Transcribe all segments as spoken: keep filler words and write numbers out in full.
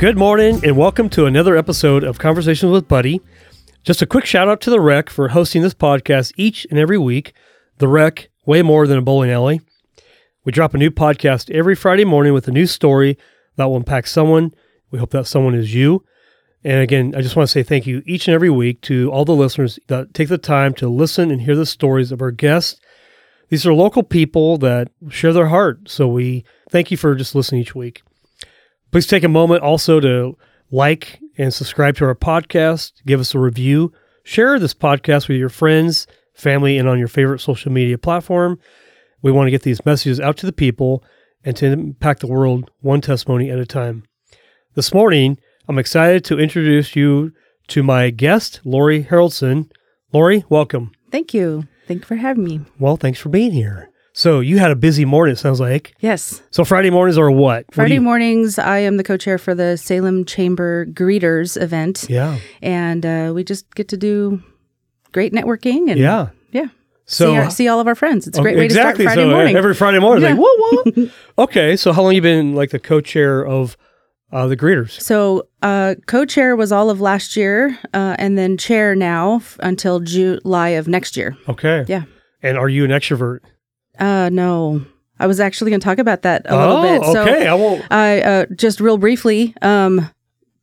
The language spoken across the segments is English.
Good morning and welcome to another episode of Conversations with Buddy. Just a quick shout out to The Rec for hosting this podcast each and every week. The Rec, way more than a bowling alley. We drop a new podcast every Friday morning with a new story that will impact someone. We hope that someone is you. And again, I just want to say thank you each and every week to all the listeners that take the time to listen and hear the stories of our guests. These are local people that share their heart, so we thank you for just listening each week. Please take a moment also to like and subscribe to our podcast, give us a review, share this podcast with your friends, family, and on your favorite social media platform. We want to get these messages out to the people and to impact the world one testimony at a time. This morning, I'm excited to introduce you to my guest, Lori Haraldsen. Lori, welcome. Thank you. Thank you for having me. Well, thanks for being here. So you had a busy morning, it sounds like. Yes. So Friday mornings are what? Friday what you... mornings, I am the co-chair for the Salem Chamber Greeters event. Yeah. And uh, we just get to do great networking and yeah, yeah. So see, our, see all of our friends. It's a great okay, way to exactly. start Friday so, morning. Every Friday morning. Yeah. Like, whoa, whoa. Okay. So how long have you been like the co-chair of Uh, the greeters? So uh, co-chair was all of last year uh, and then chair now f- until July of next year. Okay. Yeah. And are you an extrovert? Uh, no. I was actually going to talk about that a oh, little bit. So okay. I won't. I, uh, just real briefly, um,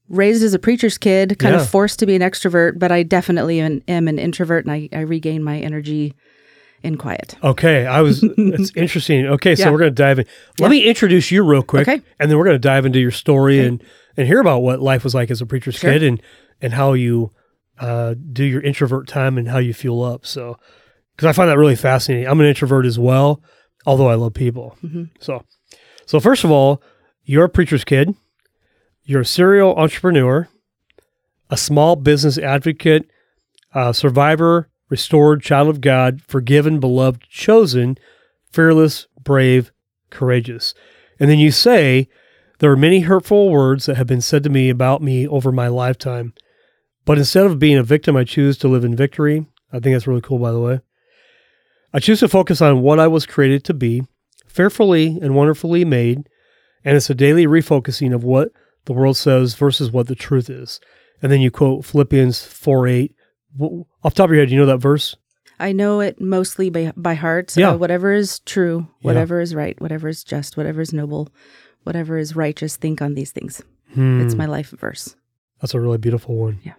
raised as a preacher's kid, kind yeah. of forced to be an extrovert, but I definitely am, am an introvert and I, I regain my energy in quiet. Okay. I was, it's interesting. Okay. So yeah. we're going to dive in. Let yeah. me introduce you real quick. Okay. And then we're going to dive into your story okay. and, and hear about what life was like as a preacher's sure. kid and, and how you uh, do your introvert time and how you fuel up. So, because I find that really fascinating. I'm an introvert as well, although I love people. Mm-hmm. So, so first of all, you're a preacher's kid, you're a serial entrepreneur, a small business advocate, a survivor, restored, child of God, forgiven, beloved, chosen, fearless, brave, courageous. And then you say, there are many hurtful words that have been said to me about me over my lifetime. But instead of being a victim, I choose to live in victory. I think that's really cool, by the way. I choose to focus on what I was created to be, fearfully and wonderfully made. And it's a daily refocusing of what the world says versus what the truth is. And then you quote Philippians four eight. Off the top of your head, do you know that verse? I know it mostly by, by heart. Yeah. Uh, whatever is true, whatever yeah. is right, whatever is just, whatever is noble, whatever is righteous, think on these things. Hmm. It's my life verse. That's a really beautiful one. Yeah.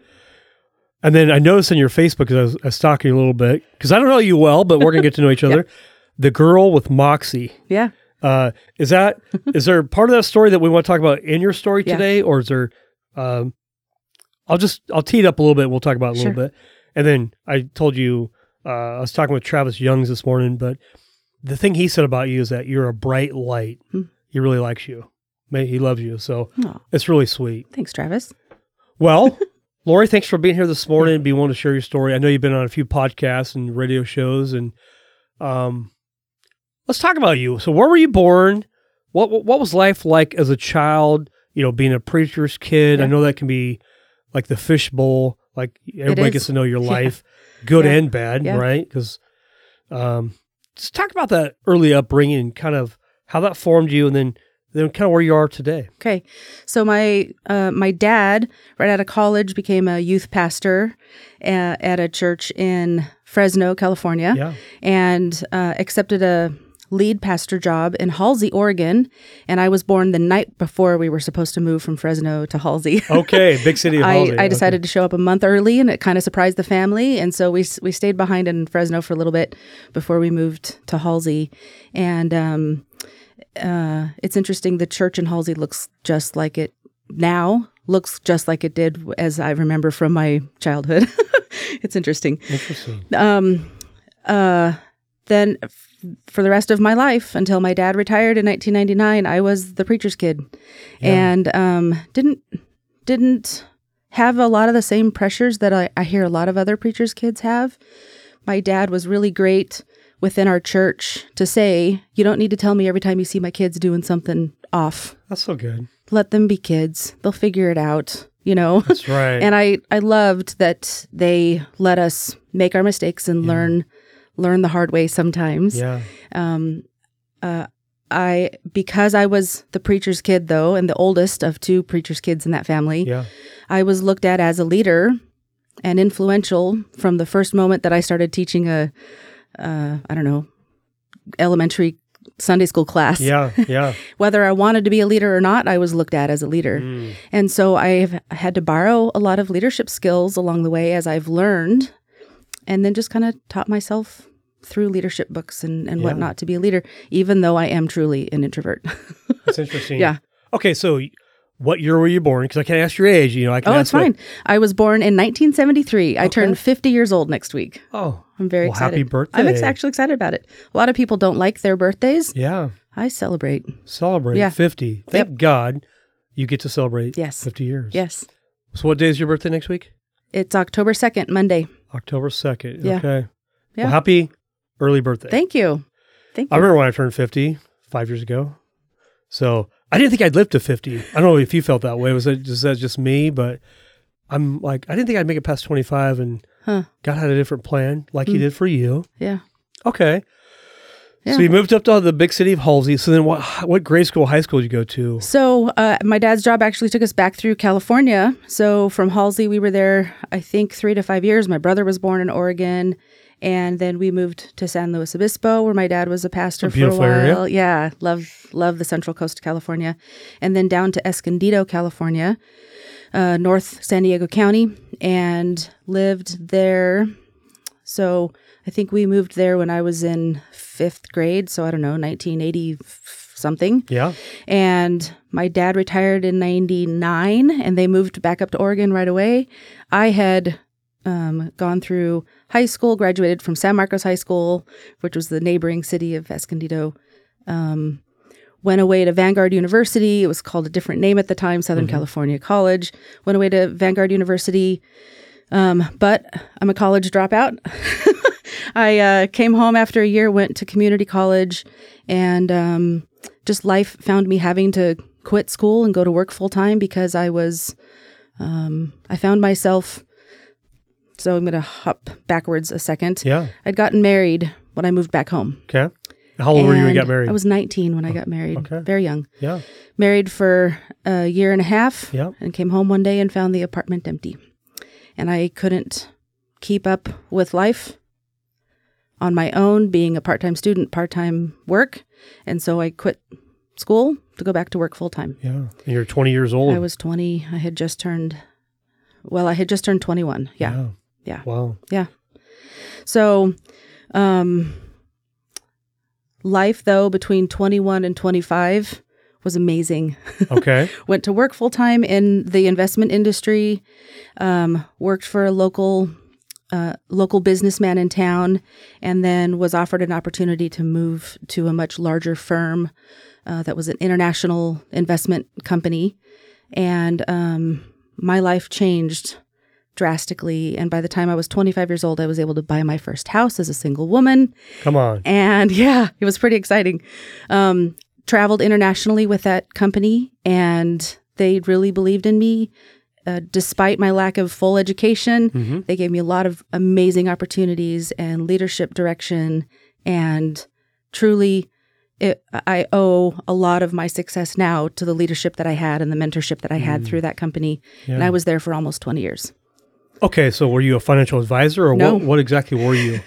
And then I noticed in your Facebook, because I was, I was stalking you a little bit, because I don't know you well, but we're going to get to know each other. Yeah. The girl with Moxie. Yeah. Uh, is that, is there part of that story that we want to talk about in your story yeah. today? Or is there... Um, I'll just, I'll tee it up a little bit. We'll talk about it a sure. little bit. And then I told you, uh, I was talking with Travis Youngs this morning, but the thing he said about you is that you're a bright light. Hmm. He really likes you. He loves you. So Aww. It's really sweet. Thanks, Travis. Well, Lori, thanks for being here this morning and being willing to share your story. I know you've been on a few podcasts and radio shows and, um, let's talk about you. So where were you born? What, what was life like as a child? You know, being a preacher's kid. Yeah. I know that can be like the fishbowl, like everybody gets to know your life, yeah. good yeah. and bad, yeah. right? Because um, just talk about that early upbringing and kind of how that formed you and then, then kind of where you are today. Okay. So my uh, my dad, right out of college, became a youth pastor at, at a church in Fresno, California, yeah. and uh, accepted a lead pastor job in Halsey, Oregon, and I was born the night before we were supposed to move from Fresno to Halsey. Okay, big city of Halsey. I, I decided okay. to show up a month early, and it kind of surprised the family, and so we we stayed behind in Fresno for a little bit before we moved to Halsey, and um, uh, it's interesting, the church in Halsey looks just like it now, looks just like it did as I remember from my childhood. It's interesting. Interesting. Um, uh, then... For the rest of my life, until my dad retired in nineteen ninety-nine, I was the preacher's kid, yeah. and um, didn't didn't have a lot of the same pressures that I, I hear a lot of other preachers' kids have. My dad was really great within our church to say, "You don't need to tell me every time you see my kids doing something off." That's so good. Let them be kids; they'll figure it out. You know, that's right. And I I loved that they let us make our mistakes and yeah. learn. learn the hard way sometimes. Yeah. Um, uh, I, because I was the preacher's kid, though, and the oldest of two preacher's kids in that family, yeah. I was looked at as a leader and influential from the first moment that I started teaching a, uh, I don't know, elementary Sunday school class. Yeah, yeah. Whether I wanted to be a leader or not, I was looked at as a leader. Mm. And so I've had to borrow a lot of leadership skills along the way as I've learned, and then just kind of taught myself through leadership books and, and yeah. whatnot to be a leader, even though I am truly an introvert. That's interesting. Yeah. Okay, so what year were you born? Because I can't ask your age. You know, I can. Oh, it's fine. What... I was born in nineteen seventy-three. Okay. I turned fifty years old next week. Oh. I'm very well, excited. Happy birthday. I'm ex- actually excited about it. A lot of people don't like their birthdays. Yeah. I celebrate. Celebrate. Yeah. fifty. Thank yep. God you get to celebrate yes. fifty years. Yes. So what day is your birthday next week? It's October second, Monday. October second. Yeah. Okay. Yeah. Well, happy... early birthday. Thank you. Thank you. I remember when I turned fifty, five years ago. So I didn't think I'd live to fifty. I don't know if you felt that way. Was that just, that just me? But I'm like, I didn't think I'd make it past twenty-five, and huh. God had a different plan like mm. he did for you. Yeah. Okay. Yeah. So you moved up to the big city of Halsey. So then what, what grade school, high school did you go to? So uh, my dad's job actually took us back through California. So from Halsey, we were there, I think, three to five years. My brother was born in Oregon. And then we moved to San Luis Obispo, where my dad was a pastor a for a while. Area. Yeah, love love the Central Coast of California. And then down to Escondido, California, uh, North San Diego County, and lived there. So I think we moved there when I was in fifth grade, so I don't know, nineteen eighty something. Yeah. And my dad retired in ninety-nine, and they moved back up to Oregon right away. I had... Um, gone through high school, graduated from San Marcos High School, which was the neighboring city of Escondido. Um, went away to Vanguard University. It was called a different name at the time, Southern mm-hmm. California College. Went away to Vanguard University, um, but I'm a college dropout. I uh, came home after a year, went to community college, and um, just life found me having to quit school and go to work full time because I was, um, I found myself... So I'm going to hop backwards a second. Yeah. I'd gotten married when I moved back home. Okay. How old and were you when you got married? I was nineteen when I got married. Okay. Very young. Yeah. Married for a year and a half. Yeah. And came home one day and found the apartment empty. And I couldn't keep up with life on my own, being a part-time student, part-time work. And so I quit school to go back to work full-time. Yeah. And you're twenty years old. I was twenty. I had just turned, well, I had just turned twenty-one. Yeah. Yeah. Yeah. Wow. Yeah. So, um, life though, between twenty-one and twenty-five was amazing. Okay. Went to work full time in the investment industry, um, worked for a local, uh, local businessman in town, and then was offered an opportunity to move to a much larger firm, uh, that was an international investment company. And, um, my life changed drastically, and by the time I was twenty-five years old, I was able to buy my first house as a single woman. Come on. And yeah, it was pretty exciting. Um, traveled internationally with that company, and they really believed in me. Uh, despite my lack of full education, mm-hmm. they gave me a lot of amazing opportunities and leadership direction, and truly It, I owe a lot of my success now to the leadership that I had and the mentorship that I had mm. through that company. Yeah. And I was there for almost twenty years. Okay. So were you a financial advisor, or no. what, what exactly were you?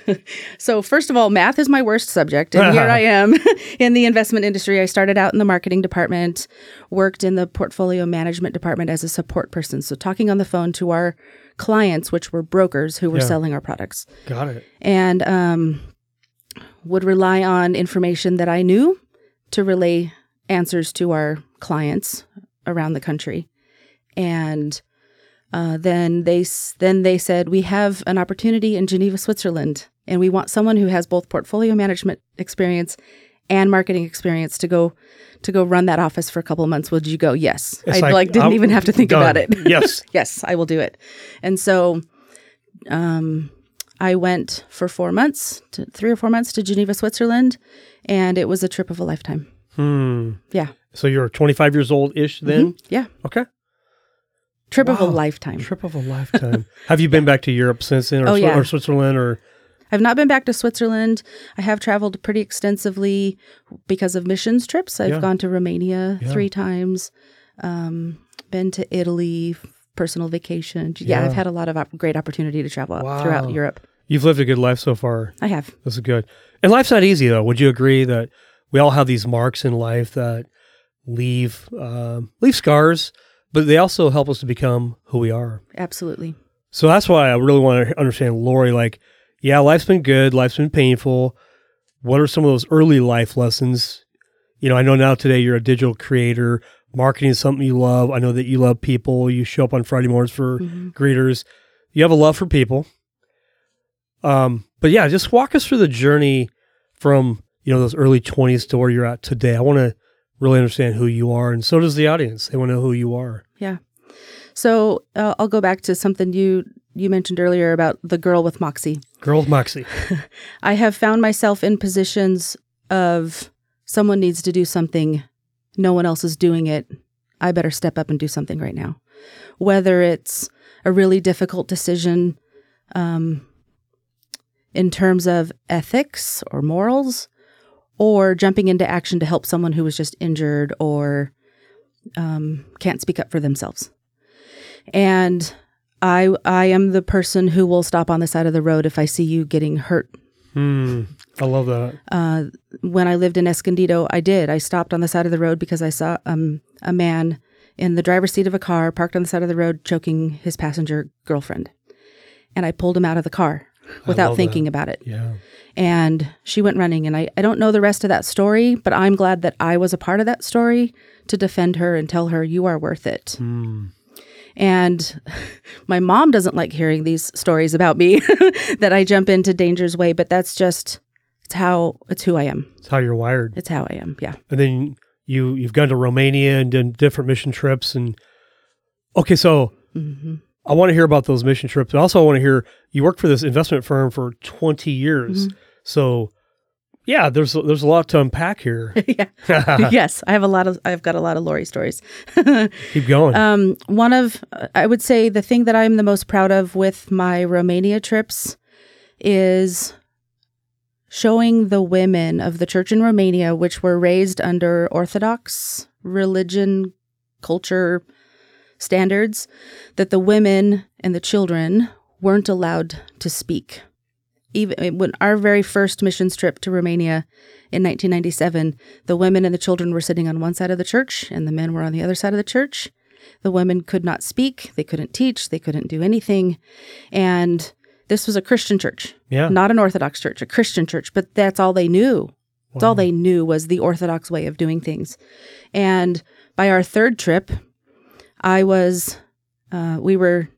So first of all, math is my worst subject. And here I am in the investment industry. I started out in the marketing department, worked in the portfolio management department as a support person. So talking on the phone to our clients, which were brokers who were yeah. selling our products. Got it. And, um, would rely on information that I knew to relay answers to our clients around the country. And uh, then they then they said, we have an opportunity in Geneva, Switzerland, and we want someone who has both portfolio management experience and marketing experience to go to go run that office for a couple of months. Would you go? Yes. It's I like, like didn't I'm even have to think done. About it. Yes. Yes, I will do it. And so... um I went for four months, to, three or four months to Geneva, Switzerland, and it was a trip of a lifetime. Hmm. Yeah. So you're twenty-five years old-ish then? Mm-hmm. Yeah. Okay. Trip wow. of a lifetime. Trip of a lifetime. Have you been yeah. back to Europe since then, or, oh, yeah. or Switzerland, or I've not been back to Switzerland. I have traveled pretty extensively because of missions trips. I've yeah. gone to Romania yeah. three times, um, been to Italy, personal vacation. Yeah, yeah, I've had a lot of op- great opportunity to travel wow. throughout Europe. You've lived a good life so far. I have. This is good. And life's not easy, though. Would you agree that we all have these marks in life that leave um, leave scars, but they also help us to become who we are? Absolutely. So that's why I really want to understand, Lori, like, yeah, life's been good. Life's been painful. What are some of those early life lessons? You know, I know now today you're a digital creator. Marketing is something you love. I know that you love people. You show up on Friday mornings for mm-hmm. greeters. You have a love for people. Um, but yeah, just walk us through the journey from, you know, those early twenties to where you're at today. I want to really understand who you are. And so does the audience. They want to know who you are. Yeah. So uh, I'll go back to something you you mentioned earlier about the girl with Moxie. Girl with Moxie. I have found myself in positions of someone needs to do something. No one else is doing it. I better step up and do something right now. Whether it's a really difficult decision um, in terms of ethics or morals, or jumping into action to help someone who was just injured or um, can't speak up for themselves. And I I am the person who will stop on the side of the road if I see you getting hurt. Mm, I love that. Uh, when I lived in Escondido, I did. I stopped on the side of the road because I saw um, a man in the driver's seat of a car parked on the side of the road choking his passenger girlfriend. And I pulled him out of the car without thinking that. about it. Yeah. And she went running. And I, I don't know the rest of that story, but I'm glad that I was a part of that story to defend her and tell her, you are worth it. Mm. And my mom doesn't like hearing these stories about me that I jump into danger's way, but that's just, it's how, it's who I am. It's how you're wired. It's how I am, yeah. And then you, you've gone to Romania and done different mission trips. And okay, so mm-hmm. I want to hear about those mission trips. And also I want to hear, you worked for this investment firm for twenty years. Mm-hmm. So yeah, there's, there's a lot to unpack here. yeah. Yes. I have a lot of, I've got a lot of Lori stories. Keep going. Um, one of, I would say the thing that I'm the most proud of with my Romania trips is showing the women of the church in Romania, which were raised under Orthodox religion, culture standards, that the women and the children weren't allowed to speak. Even when our very first missions trip to Romania in nineteen ninety-seven, the women and the children were sitting on one side of the church and the men were on the other side of the church. The women could not speak. They couldn't teach. They couldn't do anything. And this was a Christian church, yeah. not an Orthodox church, a Christian church. But that's all they knew. Wow. That's all they knew was the Orthodox way of doing things. And by our third trip, I was, uh, we were,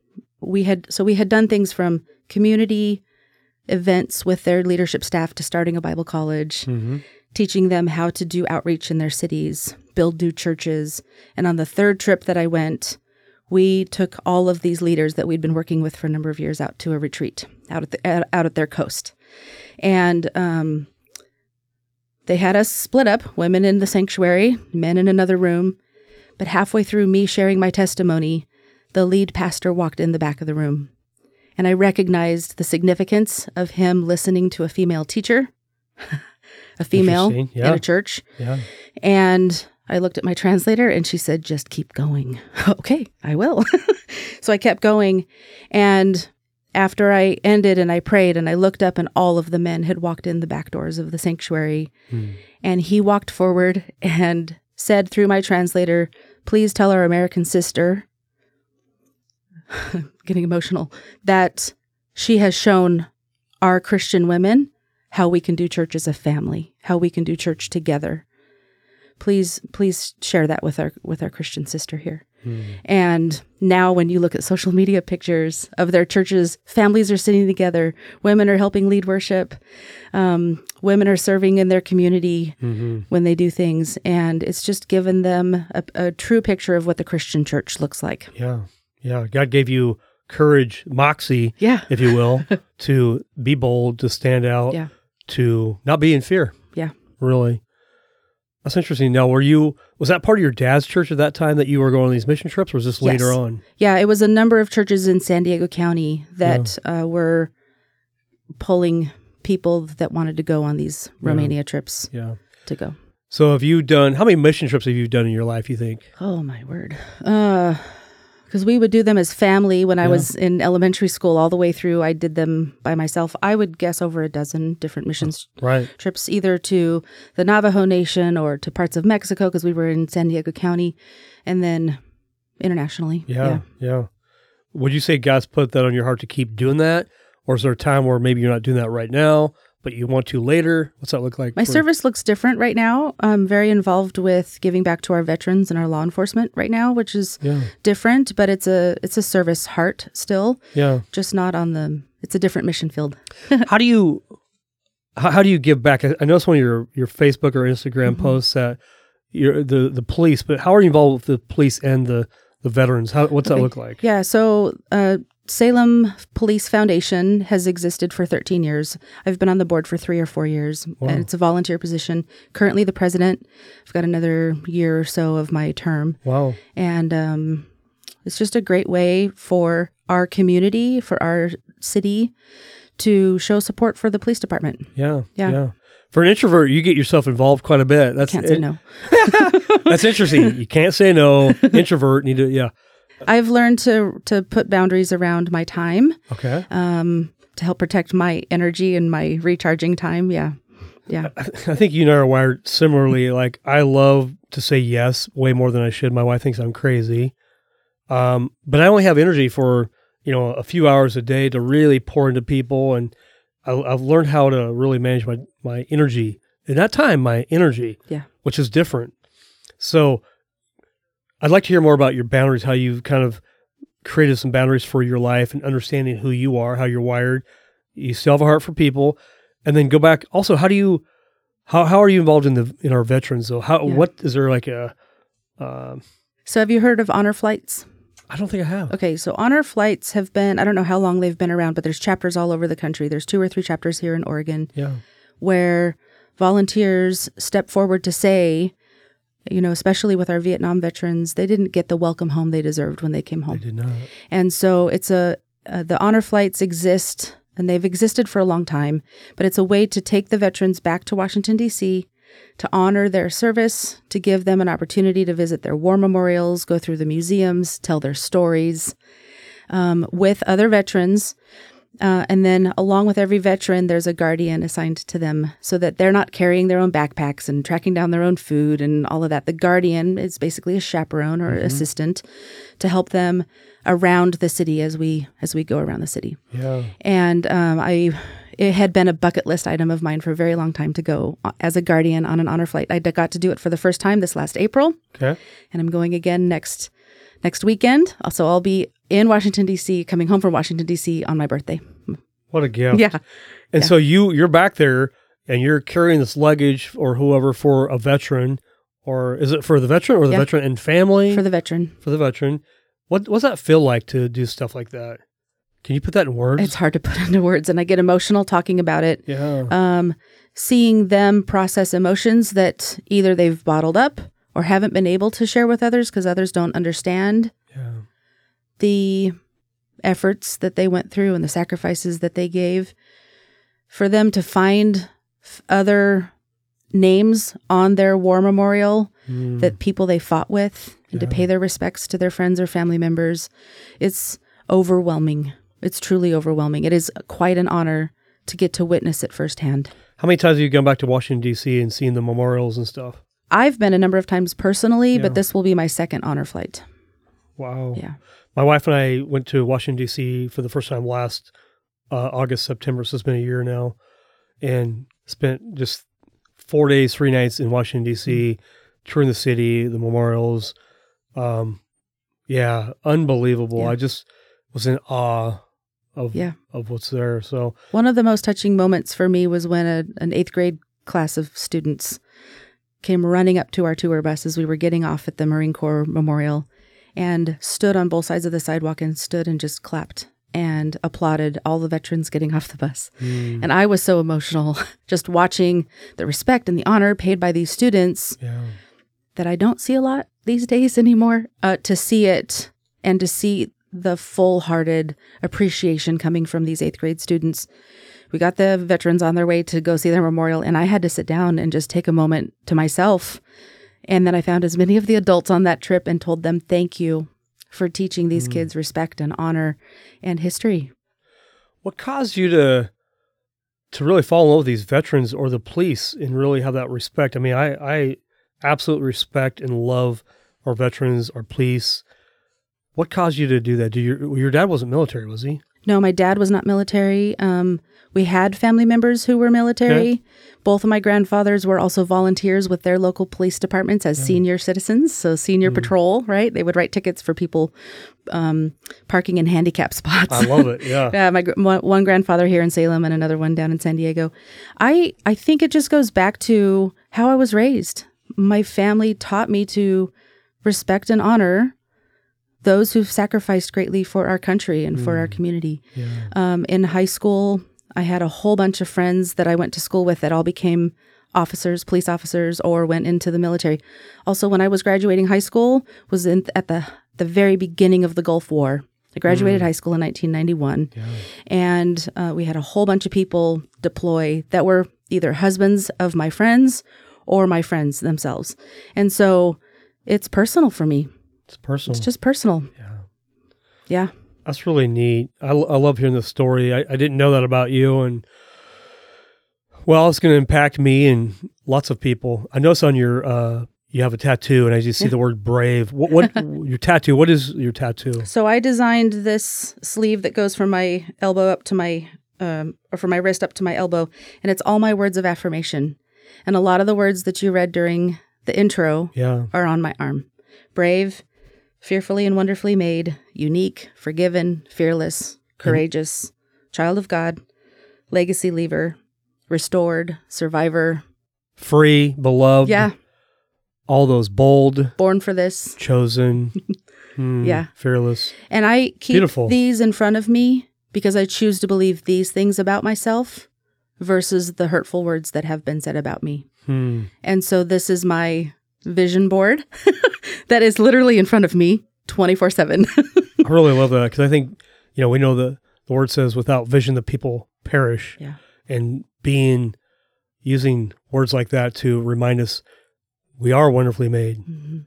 we had, so we had done things from community events with their leadership staff to starting a Bible college, mm-hmm. teaching them how to do outreach in their cities, build new churches. And on the third trip that I went, we took all of these leaders that we'd been working with for a number of years out to a retreat out at the, out at their coast. And um, they had us split up, women in the sanctuary, men in another room. But halfway through me sharing my testimony, the lead pastor walked in the back of the room. And I recognized the significance of him listening to a female teacher, a female yeah. in a church. Yeah. And I looked at my translator and she said, just keep going. Okay, I will. So I kept going. And after I ended and I prayed and I looked up and all of the men had walked in the back doors of the sanctuary. Hmm. And he walked forward and said through my translator, please tell our American sister, getting emotional, that she has shown our Christian women how we can do church as a family, how we can do church together. Please, please share that with our with our Christian sister here. Mm. And now when you look at social media pictures of their churches, families are sitting together, women are helping lead worship, um, women are serving in their community mm-hmm. when they do things. And it's just given them a, a true picture of what the Christian church looks like. Yeah. Yeah, God gave you courage, moxie, yeah. if you will, to be bold, to stand out, yeah. to not be in fear. Yeah. Really. That's interesting. Now, were you, was that part of your dad's church at that time that you were going on these mission trips, or was this yes. later on? Yeah, it was a number of churches in San Diego County that yeah. uh, were pulling people that wanted to go on these Romania yeah. trips yeah. to go. So have you done, how many mission trips have you done in your life, you think? Oh, my word. Uh, because we would do them as family when yeah. I was in elementary school all the way through. I did them by myself. I would guess over a dozen different missions right. trips, either to the Navajo Nation or to parts of Mexico, because we were in San Diego County, and then internationally. Yeah, yeah, yeah. Would you say God's put that on your heart to keep doing that? Or is there a time where maybe you're not doing that right now, but you want to later? What's that look like? My for... service looks different right now. I'm very involved with giving back to our veterans and our law enforcement right now, which is yeah. different, but it's a it's a service heart still. Yeah. Just not on the, it's a different mission field. How do you how, how do you give back? I noticed one of your, your Facebook or Instagram mm-hmm. posts that you're the, the police, but how are you involved with the police and the, the veterans? How, what's okay. that look like? Yeah, so... Uh, Salem Police Foundation has existed for thirteen years. I've been on the board for three or four years, wow. and it's a volunteer position. Currently the president. I've got another year or so of my term. Wow. And um, it's just a great way for our community, for our city, to show support for the police department. Yeah, yeah. yeah. For an introvert, you get yourself involved quite a bit. That's, can't say it, no. That's interesting. You can't say no. Introvert, need to, yeah. I've learned to to put boundaries around my time. Okay. Um, to help protect my energy and my recharging time. Yeah. Yeah. I, I think you and I are wired similarly. Like, I love to say yes way more than I should. My wife thinks I'm crazy. Um, but I only have energy for, you know, a few hours a day to really pour into people. And I, I've learned how to really manage my, my energy. And that time, my energy. Yeah. Which is different. So... I'd like to hear more about your boundaries, how you've kind of created some boundaries for your life and understanding who you are, how you're wired. You still have a heart for people. And then go back. Also, how do you, how how are you involved in the in our veterans though? How, yeah. what, is there like a... Um, so have you heard of Honor Flights? I don't think I have. Okay, so Honor Flights have been, I don't know how long they've been around, but there's chapters all over the country. There's two or three chapters here in Oregon yeah. where volunteers step forward to say, you know, especially with our Vietnam veterans, they didn't get the welcome home they deserved when they came home. They did not. And so it's a, uh, the Honor Flights exist, and they've existed for a long time, but it's a way to take the veterans back to Washington, D C, to honor their service, to give them an opportunity to visit their war memorials, go through the museums, tell their stories um, with other veterans. Uh, and then along with every veteran, there's a guardian assigned to them so that they're not carrying their own backpacks and tracking down their own food and all of that. The guardian is basically a chaperone or mm-hmm. assistant to help them around the city as we as we go around the city. Yeah. And um, I, it had been a bucket list item of mine for a very long time to go as a guardian on an honor flight. I got to do it for the first time this last April. Okay. And I'm going again next next weekend. So I'll be in Washington, D C, coming home from Washington, D C on my birthday. What a gift. Yeah. And yeah. so you, you're back there and you're carrying this luggage or whoever for a veteran, or is it for the veteran or the yeah. veteran and family? For the veteran. For the veteran. What What's that feel like to do stuff like that? Can you put that in words? It's hard to put into words, and I get emotional talking about it. Yeah. Um, seeing them process emotions that either they've bottled up or haven't been able to share with others because others don't understand. Yeah. The efforts that they went through and the sacrifices that they gave, for them to find f- other names on their war memorial mm. that people they fought with, and yeah. to pay their respects to their friends or family members. It's overwhelming. It's truly overwhelming. It is quite an honor to get to witness it firsthand. How many times have you gone back to Washington, D C and seen the memorials and stuff? I've been a number of times personally, yeah. but this will be my second honor flight. Wow. Yeah. My wife and I went to Washington, D C for the first time last uh, August, September, so it's been a year now, and spent just four days, three nights in Washington, D C, touring the city, the memorials. Um, yeah, unbelievable. Yeah. I just was in awe of yeah. of what's there. So one of the most touching moments for me was when a, an eighth grade class of students came running up to our tour bus as we were getting off at the Marine Corps Memorial, and stood on both sides of the sidewalk and stood and just clapped and applauded all the veterans getting off the bus. Mm. And I was so emotional just watching the respect and the honor paid by these students yeah. that I don't see a lot these days anymore, uh, to see it and to see the full-hearted appreciation coming from these eighth grade students we got the veterans on their way to go see their memorial, and I had to sit down and just take a moment to myself. And then I found as many of the adults on that trip and told them, thank you for teaching these mm. kids respect and honor and history. What caused you to to really fall in love with these veterans or the police and really have that respect? I mean, I, I absolutely respect and love our veterans, our police. What caused you to do that? Do your, your dad wasn't military, was he? No, my dad was not military. Um, we had family members who were military. Okay. Both of my grandfathers were also volunteers with their local police departments as yeah. senior citizens, so senior mm. patrol, right? They would write tickets for people um, parking in handicap spots. I love it, yeah. yeah, my one grandfather here in Salem and another one down in San Diego. I, I think it just goes back to how I was raised. My family taught me to respect and honor those who've sacrificed greatly for our country and mm. for our community. Yeah. Um, in high school, I had a whole bunch of friends that I went to school with that all became officers, police officers, or went into the military. Also, when I was graduating high school, was in th- at the, the very beginning of the Gulf War. I graduated mm. high school in nineteen ninety-one, yeah. and uh, we had a whole bunch of people deploy that were either husbands of my friends or my friends themselves. And so it's personal for me. It's personal. It's just personal. Yeah. Yeah. That's really neat. I, I love hearing this story. I, I didn't know that about you. And, well, it's going to impact me and lots of people. I notice on your, uh, you have a tattoo, and I just see yeah. the word brave. What, what your tattoo, what is your tattoo? So I designed this sleeve that goes from my elbow up to my, um, or from my wrist up to my elbow, and it's all my words of affirmation. And a lot of the words that you read during the intro yeah. are on my arm. Brave, fearfully and wonderfully made, unique, forgiven, fearless, courageous, mm-hmm. child of God, legacy leaver, restored, survivor. Free, beloved. Yeah. All those bold. Born for this. Chosen. mm, yeah. Fearless. And I keep Beautiful. these in front of me because I choose to believe these things about myself versus the hurtful words that have been said about me. Mm. And so this is my vision board that is literally in front of me twenty-four seven. I really love that because I think, you know, we know the, the word says without vision, the people perish. Yeah. And being, using words like that to remind us we are wonderfully made. Mm-hmm.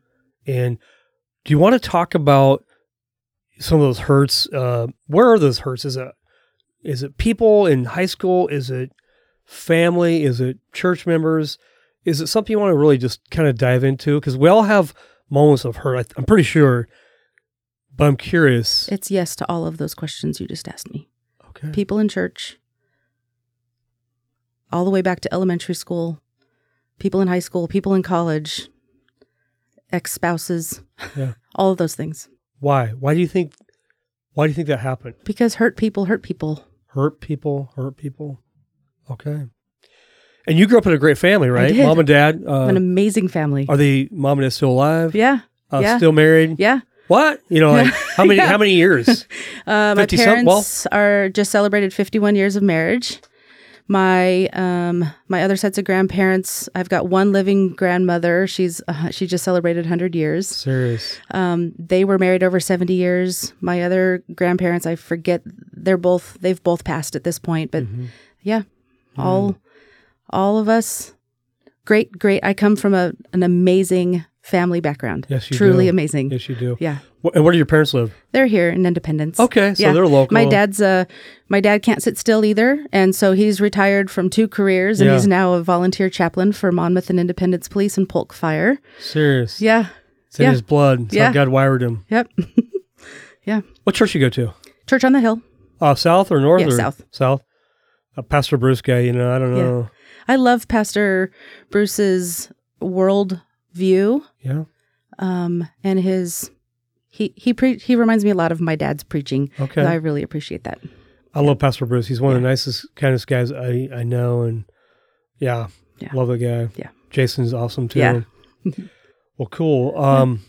And do you want to talk about some of those hurts? Uh, where are those hurts? Is it, is it people in high school? Is it family? Is it church members? Is it something you want to really just kind of dive into? Because we all have moments of hurt, I th- I'm pretty sure, but I'm curious. It's yes to all of those questions you just asked me. Okay. People in church, all the way back to elementary school, people in high school, people in college, ex-spouses, yeah. all of those things. Why? Why do you think, why do you think that happened? Because hurt people hurt people. Hurt people hurt people. Okay. And you grew up in a great family, right? I did. Mom and dad. Uh, an amazing family. Are the mom and dad still alive? Yeah. Uh, yeah. Still married? Yeah. What? You know, like, how many yeah. how many years? uh, my parents well? are just celebrated fifty-one years of marriage. My um, my other sets of grandparents, I've got one living grandmother. She's uh, she just celebrated one hundred years. Serious. Um, they were married over seventy years. My other grandparents, I forget, they're both, they've both passed at this point. But mm-hmm. yeah, mm. all... All of us, great, great. I come from a an amazing family background. Yes, you Truly do. Truly amazing. Yes, you do. Yeah. And where do your parents live? They're here in Independence. Okay, so yeah. they're local. My dad's uh, my dad can't sit still either, and so he's retired from two careers, and yeah. he's now a volunteer chaplain for Monmouth and Independence Police and Polk Fire. Serious. Yeah. It's in yeah. his blood. It's yeah. how God wired him. Yep. yeah. What church you go to? Church on the Hill. Uh, south or north? Yeah, or south. South. Uh, Pastor Bruce guy, you know, I don't know. Yeah. I love Pastor Bruce's world view. Yeah. Um, and his, he he pre- he reminds me a lot of my dad's preaching. Okay. So I really appreciate that. I yeah. love Pastor Bruce. He's one yeah. of the nicest, kindest guys I, I know. And yeah, yeah, love the guy. Yeah. Jason's awesome too. Yeah. Well, cool. Um,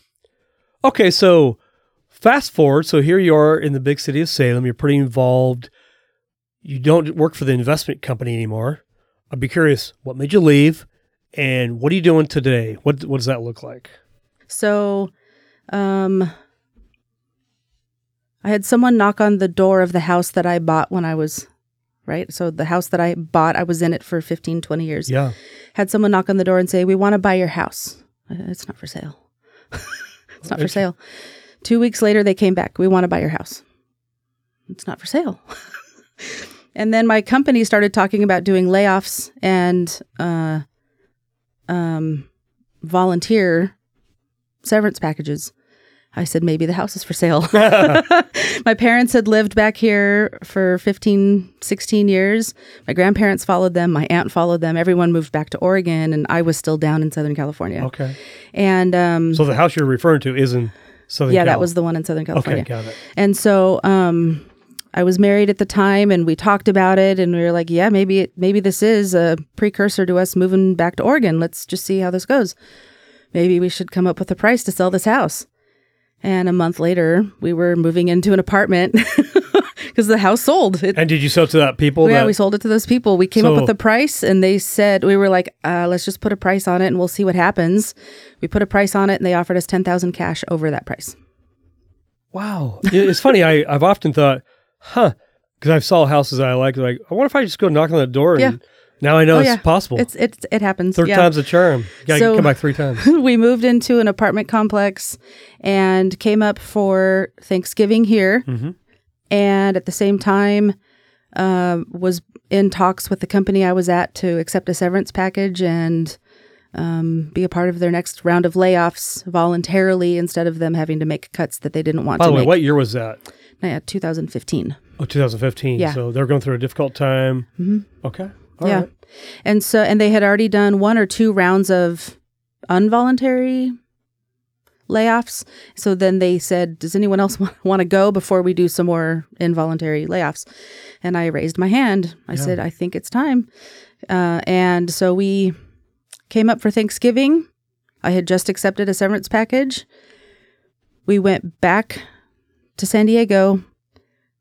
yeah. Okay. So fast forward. So here you are in the big city of Salem. You're pretty involved. You don't work for the investment company anymore. I'd be curious, what made you leave, and what are you doing today? What what does that look like? So, um, I had someone knock on the door of the house that I bought when I was right? So the house that I bought, I was in it for fifteen, twenty years. Yeah. Had someone knock on the door and say, we want to buy your house. It's not for sale. It's not for sale. Two weeks later, they came back. We want to buy your house. It's not for sale. And then my company started talking about doing layoffs and uh, um, volunteer severance packages. I said, maybe the house is for sale. My parents had lived back here for fifteen, sixteen years. My grandparents followed them. My aunt followed them. Everyone moved back to Oregon, and I was still down in Southern California. Okay. And um, so the house you're referring to is in Southern California? Yeah, Cal- that was the one in Southern California. Okay, got it. And so um, I was married at the time, and we talked about it, and we were like, yeah, maybe it, maybe this is a precursor to us moving back to Oregon. Let's just see how this goes. Maybe we should come up with a price to sell this house. And a month later, we were moving into an apartment because the house sold. It, and did you sell it to that people? Yeah, that, we sold it to those people. We came so, up with a price, and they said, we were like, uh, let's just put a price on it and we'll see what happens. We put a price on it, and they offered us ten thousand dollars cash over that price. Wow. It's funny. I, I've often thought, huh, because I saw houses I liked, like, I wonder if I just go knock on the door and... Yeah. Now I know oh, it's yeah. possible. It's, it's It happens. Third yeah. time's the charm. You gotta so, come back three times. We moved into an apartment complex and came up for Thanksgiving here. Mm-hmm. And at the same time, uh, was in talks with the company I was at to accept a severance package and um, be a part of their next round of layoffs voluntarily instead of them having to make cuts that they didn't want By to make. By the way, what year was that? Yeah, two thousand fifteen. Oh, two thousand fifteen. Yeah. So they're going through a difficult time. Mm-hmm. Okay. All yeah. Right. And so, and they had already done one or two rounds of involuntary layoffs. So then they said, does anyone else want, want to go before we do some more involuntary layoffs? And I raised my hand. I yeah. said, I think it's time. Uh, and so we came up for Thanksgiving. I had just accepted a severance package. We went back to San Diego,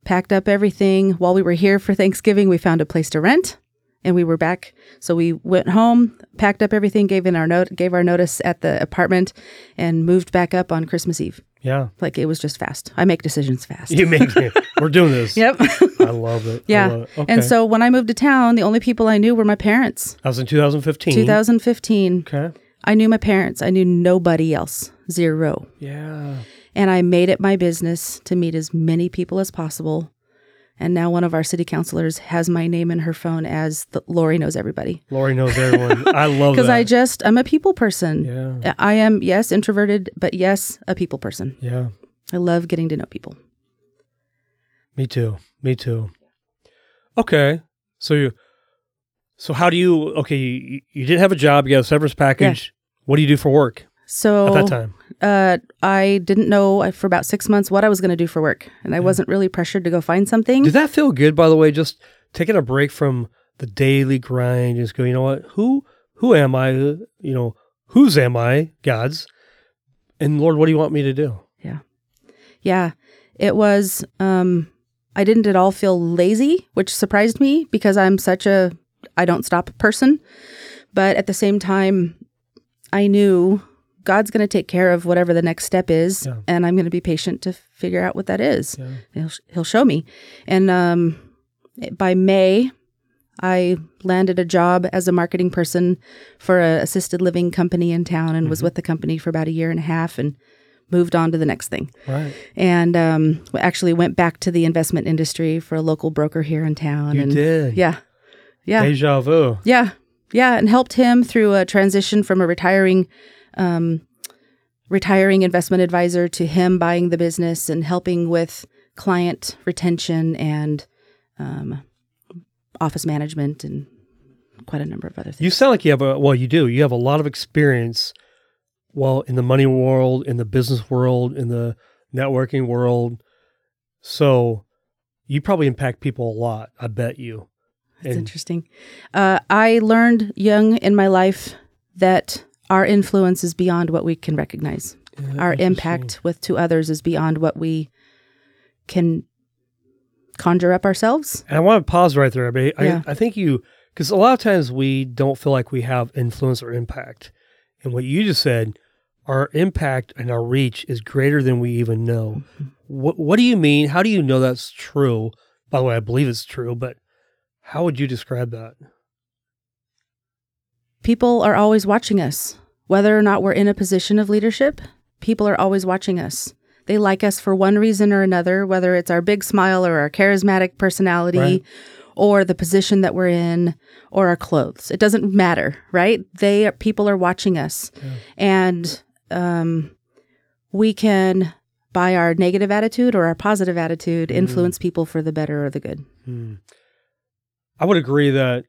packed up everything. While we were here for Thanksgiving, we found a place to rent. And we were back, so we went home, packed up everything, gave in our note, gave our notice at the apartment, and moved back up on Christmas Eve. Yeah, like it was just fast. I make decisions fast. You make it. We're doing this. Yep. I love it. Yeah. Love it. Okay. And so when I moved to town, the only people I knew were my parents. I was in two thousand fifteen. two thousand fifteen. Okay. I knew my parents. I knew nobody else. Zero. Yeah. And I made it my business to meet as many people as possible. And now one of our city councilors has my name in her phone as the, Lori knows everybody. Lori knows everyone. I love that. Because I just, I'm a people person. Yeah. I am, yes, introverted, but yes, a people person. Yeah. I love getting to know people. Me too. Me too. Okay. So you, so how do you, okay, you, you didn't have a job, you got a severance package. Yeah. What do you do for work? So at that time, uh, I didn't know for about six months what I was going to do for work, and I yeah. wasn't really pressured to go find something. Did that feel good, by the way? Just taking a break from the daily grind, just go, you know what? Who, who am I? You know, whose am I? God's, and Lord, what do you want me to do? Yeah, yeah. It was. Um, I didn't at all feel lazy, which surprised me because I'm such a I don't stop person. But at the same time, I knew. God's going to take care of whatever the next step is, yeah. and I'm going to be patient to figure out what that is. Yeah. He'll, he'll show me. And um, by May, I landed a job as a marketing person for an assisted living company in town and mm-hmm. was with the company for about a year and a half and moved on to the next thing. Right. And um, actually went back to the investment industry for a local broker here in town. You and, did? Yeah. Yeah. Deja vu. Yeah. Yeah, and helped him through a transition from a retiring Um, retiring investment advisor to him buying the business and helping with client retention and um, office management and quite a number of other things. You sound like you have a, well, you do. You have a lot of experience, well, in the money world, in the business world, in the networking world. So you probably impact people a lot, I bet you. That's and, interesting. Uh, I learned young in my life that our influence is beyond what we can recognize. Yeah, our impact with to others is beyond what we can conjure up ourselves. And I want to pause right there. But I, yeah. I think you, because a lot of times we don't feel like we have influence or impact. And what you just said, our impact and our reach is greater than we even know. Mm-hmm. What, what do you mean? How do you know that's true? By the way, I believe it's true, but How would you describe that? People are always watching us. Whether or not we're in a position of leadership, people are always watching us. They like us for one reason or another, whether it's our big smile or our charismatic personality, right, or the position that we're in or our clothes. It doesn't matter, right? They are, people are watching us. Yeah. And um, we can, by our negative attitude or our positive attitude, mm. influence people for the better or the good. Mm. I would agree that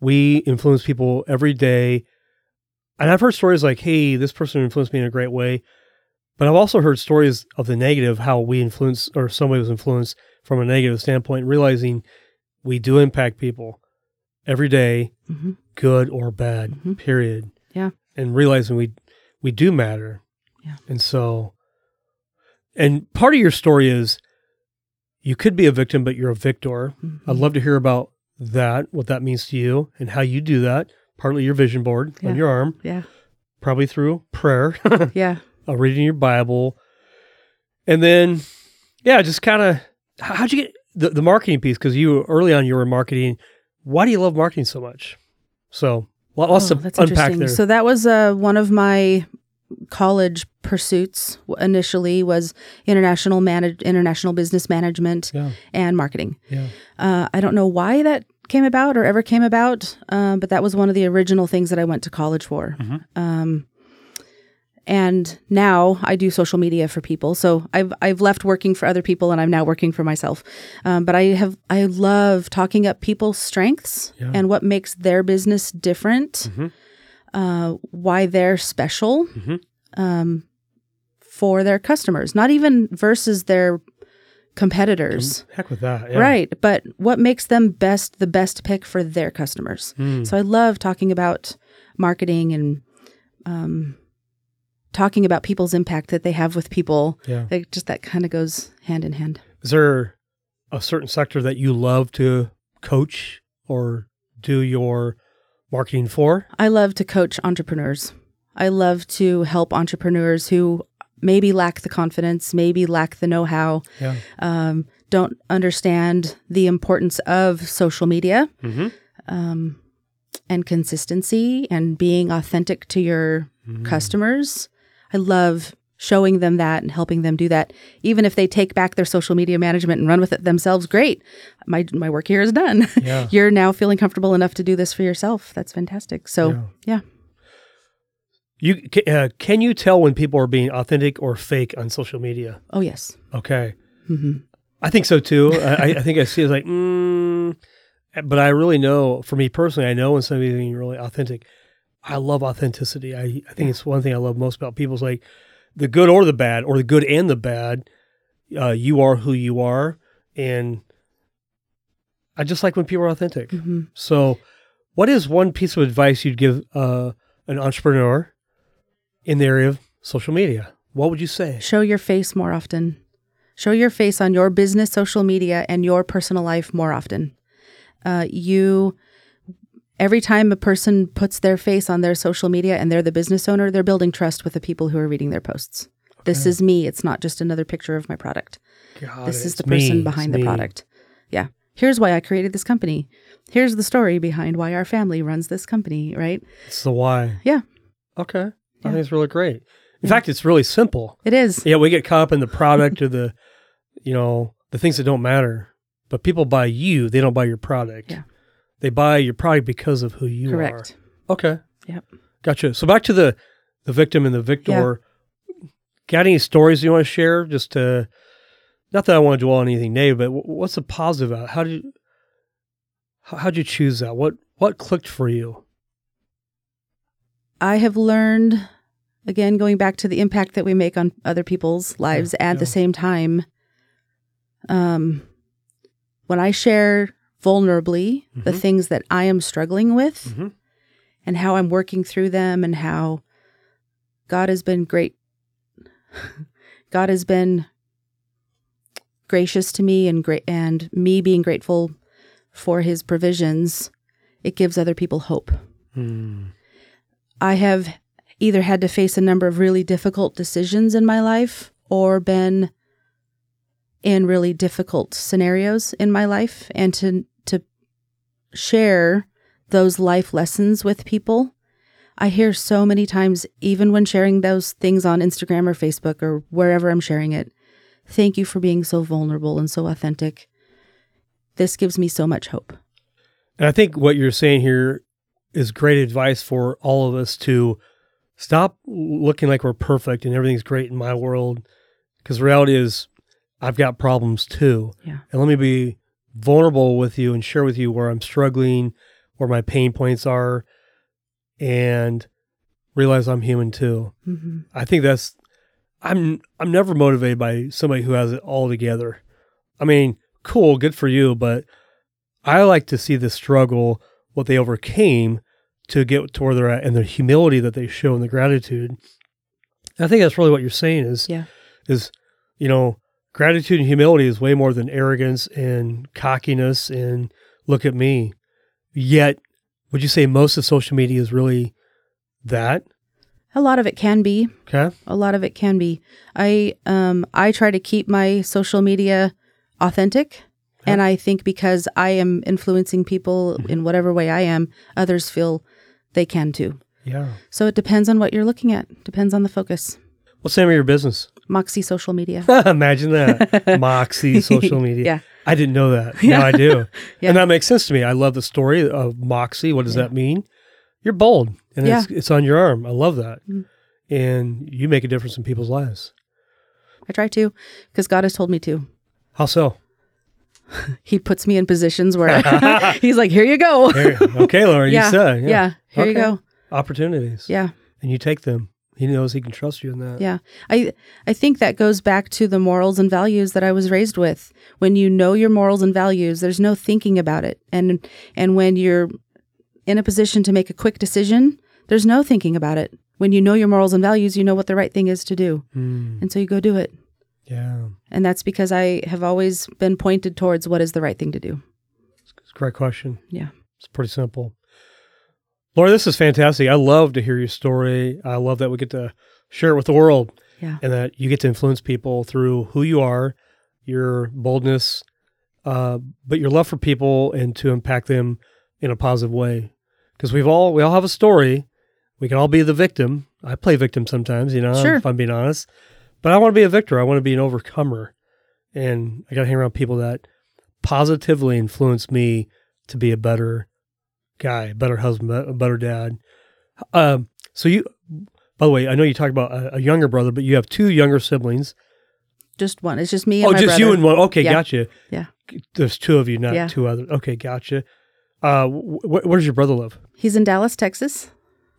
we influence people every day. And I've heard stories like, hey, this person influenced me in a great way. But I've also heard stories of the negative, how we influence or somebody was influenced from a negative standpoint, realizing we do impact people every day, mm-hmm. good or bad, mm-hmm. period. Yeah. And realizing we we do matter. Yeah. And so, and part of your story is you could be a victim, but you're a victor. Mm-hmm. I'd love to hear about that, what that means to you and how you do that. Partly your vision board yeah. on your arm. Yeah. Probably through prayer. yeah. Uh, reading your Bible. And then, yeah, just kind of, how'd you get the, the marketing piece? Because you, early on, you were marketing. Why do you love marketing so much? So, well, lots oh, to unpack there. So that was uh, one of my college pursuits initially was international manage, international business management yeah. and marketing. Yeah. Uh, I don't know why that came about or ever came about, um, but that was one of the original things that I went to college for. Mm-hmm. Um And now I do social media for people. So I've I've left working for other people and I'm now working for myself. Um, but I have I love talking up people's strengths yeah. and what makes their business different, mm-hmm. uh, why they're special mm-hmm. um, for their customers, not even versus their competitors. Heck with that. Yeah. Right. But what makes them best, the best pick for their customers. Mm. So I love talking about marketing and um talking about people's impact that they have with people. Yeah. Like just that kind of goes hand in hand. Is there a certain sector that you love to coach or do your marketing for? I love to coach entrepreneurs. I love to help entrepreneurs who maybe lack the confidence, maybe lack the know-how, yeah. um, don't understand the importance of social media mm-hmm. um, and consistency and being authentic to your mm-hmm. customers. I love showing them that and helping them do that. Even if they take back their social media management and run with it themselves, great. My my work here is done. Yeah. You're now feeling comfortable enough to do this for yourself. That's fantastic. So, yeah. yeah. You uh, can you tell when people are being authentic or fake on social media? Oh, yes. Okay. Mm-hmm. I think so, too. I, I think I see it's like, mm, but I really know, for me personally, I know when somebody's being really authentic. I love authenticity. I, I think yeah. it's one thing I love most about people is like the good or the bad, or the good and the bad. Uh, you are who you are. And I just like when people are authentic. Mm-hmm. So what is one piece of advice you'd give uh, an entrepreneur in the area of social media? What would you say? Show your face more often. Show your face on your business, social media, and your personal life more often. Uh, you... Every time a person puts their face on their social media and they're the business owner, they're building trust with the people who are reading their posts. Okay. This is me. It's not just another picture of my product. God, this is the person me. behind it's the me. product. Yeah. Here's why I created this company. Here's the story behind why our family runs this company, right? It's the why. Yeah. Okay. Yeah. I think it's really great. In yeah. fact, it's really simple. It is. Yeah. We get caught up in the product or the, you know, the things that don't matter. But people buy you. They don't buy your product. Yeah. They buy your product because of who you Correct. are. Correct. Okay. Yep. Gotcha. So back to the, the victim and the victor. Yeah. Got any stories you want to share? Just to, not that I want to dwell on anything negative, but what's the positive about it? How did you, how, how'd you choose that? What what clicked for you? I have learned, again, going back to the impact that we make on other people's lives yeah, at yeah. the same time. Um, when I share vulnerably, mm-hmm. the things that I am struggling with mm-hmm. and how I'm working through them and how God has been great. God has been gracious to me and great, and me being grateful for his provisions, it gives other people hope. Mm. I have either had to face a number of really difficult decisions in my life or been in really difficult scenarios in my life, and to to share those life lessons with people. I hear so many times, even when sharing those things on Instagram or Facebook or wherever I'm sharing it, thank you for being so vulnerable and so authentic. This gives me so much hope. And I think what you're saying here is great advice for all of us to stop looking like we're perfect and everything's great in my world, because the reality is I've got problems too. Yeah. And let me be vulnerable with you and share with you where I'm struggling, where my pain points are, and realize I'm human too. Mm-hmm. I think that's, I'm I'm never motivated by somebody who has it all together. I mean, cool, good for you, but I like to see the struggle, what they overcame to get to where they're at, and the humility that they show and the gratitude. And I think that's really what you're saying is, yeah. is, you know, gratitude and humility is way more than arrogance and cockiness and look at me. Yet, would you say most of social media is really that? A lot of it can be. Okay. A lot of it can be. I um I try to keep my social media authentic, okay. and I think because I am influencing people in whatever way I am, others feel they can too. Yeah. So it depends on what you're looking at. Depends on the focus. What's the name of your business? Moxie Social Media. Imagine that. Moxie Social Media. Yeah. I didn't know that. Now I do. Yeah. And that makes sense to me. I love the story of Moxie. What does yeah. that mean? You're bold, and yeah. it's, it's on your arm. I love that. Mm. And you make a difference in people's lives. I try to, because God has told me to. How so? He puts me in positions where I, he's like, here you go. Here, okay, Lori, yeah, you said. Yeah, yeah here okay. you go. Opportunities. Yeah. And you take them. He knows he can trust you in that. Yeah. I I think that goes back to the morals and values that I was raised with. When you know your morals and values, there's no thinking about it. And and when you're in a position to make a quick decision, there's no thinking about it. When you know your morals and values, you know what the right thing is to do. Mm. And so you go do it. Yeah. And that's because I have always been pointed towards what is the right thing to do. It's a great question. Yeah. It's pretty simple. Lori, this is fantastic. I love to hear your story. I love that we get to share it with the world. Yeah. And that you get to influence people through who you are, your boldness, uh, but your love for people and to impact them in a positive way. Because we've all we all have a story. We can all be the victim. I play victim sometimes, you know, sure. if I'm being honest. But I want to be a victor. I want to be an overcomer. And I got to hang around people that positively influence me to be a better guy, better husband, a better dad. Um, so you, by the way, I know you talked about a, a younger brother, but you have two younger siblings. Just one. It's just me and oh, my brother. Oh, just you and one. Okay, yeah. Gotcha. Yeah. There's two of you, not yeah. two others. Okay, gotcha. Uh, wh- wh- where does your brother live? He's in Dallas, Texas.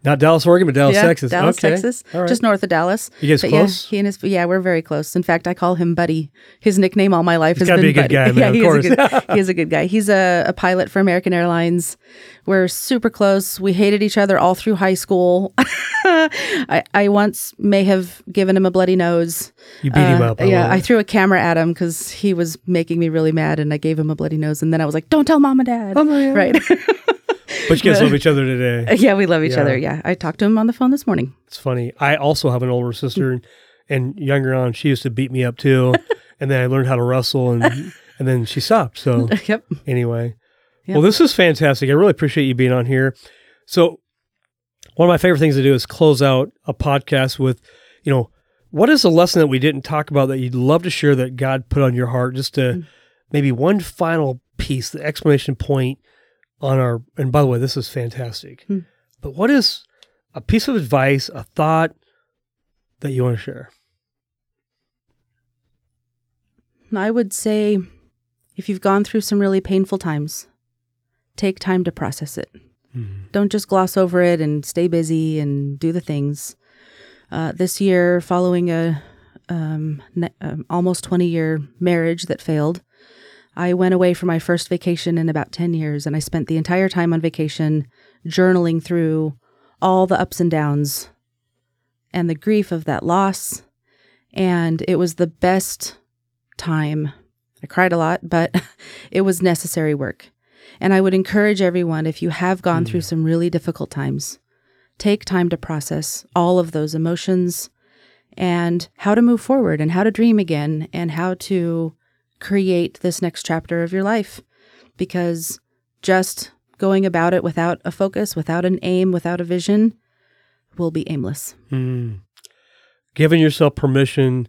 Not Dallas, Oregon, but Dallas, yeah, Texas. Dallas, okay. Texas. All right. Just north of Dallas. You guys but close? Yeah, he and his, yeah, we're very close. In fact, I call him Buddy. His nickname all my life He's has been be a Buddy. Good guy, man, yeah, of he is a good, he is a good guy. He's a, a pilot for American Airlines. We're super close. We hated each other all through high school. I, I once may have given him a bloody nose. You beat uh, him up. I yeah, I threw a camera at him because he was making me really mad, and I gave him a bloody nose, and then I was like, don't tell mom and dad. Oh my God. Right. But you guys love each other today. Yeah, we love each yeah. other. Yeah. I talked to him on the phone this morning. It's funny. I also have an older sister, and, and younger on, she used to beat me up too. And then I learned how to wrestle, and and then she stopped. So yep. anyway. Yep. Well, this is fantastic. I really appreciate you being on here. So one of my favorite things to do is close out a podcast with, you know, what is a lesson that we didn't talk about that you'd love to share that God put on your heart, just to mm. maybe one final piece, the exclamation point on our, and by the way, this is fantastic, hmm. but what is a piece of advice, a thought that you want to share? I would say if you've gone through some really painful times, take time to process it. Hmm. Don't just gloss over it and stay busy and do the things. Uh, this year, following a um, ne- um, almost twenty-year marriage that failed, I went away for my first vacation in about ten years, and I spent the entire time on vacation journaling through all the ups and downs and the grief of that loss. And it was the best time. I cried a lot, but it was necessary work. And I would encourage everyone, if you have gone mm. through some really difficult times, take time to process all of those emotions and how to move forward and how to dream again and how to create this next chapter of your life, because just going about it without a focus, without an aim, without a vision, will be aimless. Mm. Giving yourself permission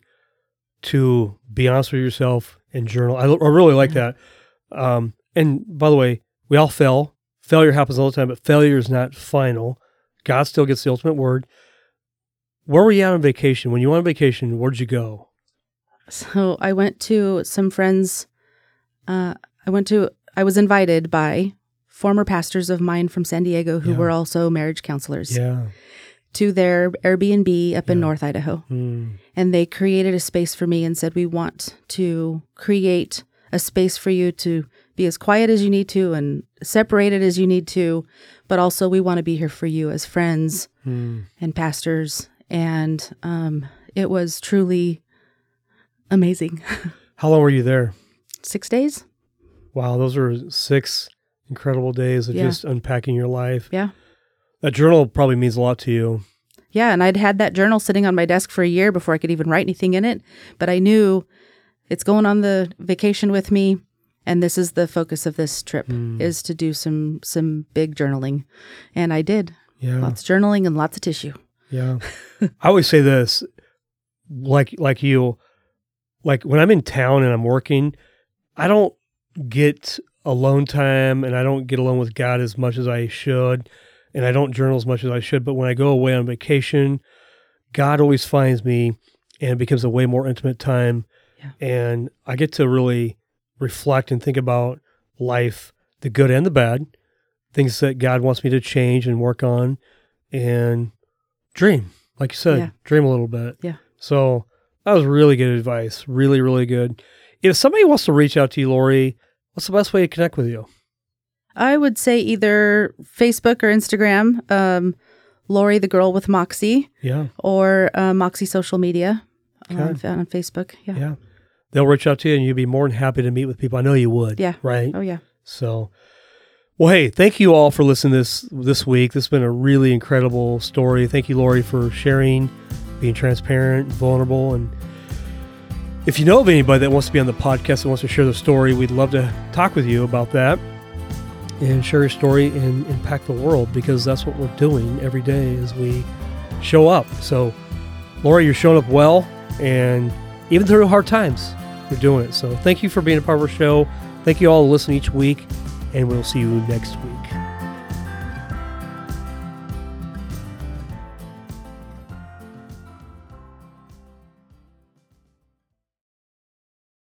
to be honest with yourself and journal. I, I really like yeah. that. Um, and by the way, we all fail. Failure happens all the time, but failure is not final. God still gets the ultimate word. Where were you at on vacation? When you went on vacation, where'd you go? So I went to some friends. Uh, I went to, I was invited by former pastors of mine from San Diego who yeah. were also marriage counselors yeah. to their Airbnb up yeah. in North Idaho. Mm. And they created a space for me and said, we want to create a space for you to be as quiet as you need to and separated as you need to, but also we want to be here for you as friends mm. and pastors. And um, it was truly amazing. How long were you there? Six days. Wow, those were six incredible days of yeah. just unpacking your life. Yeah. That journal probably means a lot to you. Yeah, and I'd had that journal sitting on my desk for a year before I could even write anything in it, but I knew it's going on the vacation with me, and this is the focus of this trip, mm. is to do some some big journaling, and I did. Yeah. Lots of journaling and lots of tissue. Yeah. I always say this, like like you, like when I'm in town and I'm working, I don't get alone time and I don't get alone with God as much as I should, and I don't journal as much as I should, but when I go away on vacation, God always finds me, and it becomes a way more intimate time, yeah. and I get to really reflect and think about life, the good and the bad, things that God wants me to change and work on, and dream, like you said, yeah. dream a little bit. Yeah. So that was really good advice, really, really good. If somebody wants to reach out to you, Lori, what's the best way to connect with you? I would say either Facebook or Instagram, um, Lori the Girl with Moxie, yeah, or uh, Moxie Social Media okay. on, on Facebook. Yeah. yeah. They'll reach out to you, and you'd be more than happy to meet with people. I know you would. Yeah. Right? Oh, yeah. So, well, hey, thank you all for listening this this week. This has been a really incredible story. Thank you, Lori, for sharing, being transparent, vulnerable, and if you know of anybody that wants to be on the podcast and wants to share their story, we'd love to talk with you about that and share your story and impact the world, because that's what we're doing every day as we show up. So, Lori, you're showing up well, and even through hard times, you're doing it. So thank you for being a part of our show. Thank you all to listen each week, and we'll see you next week.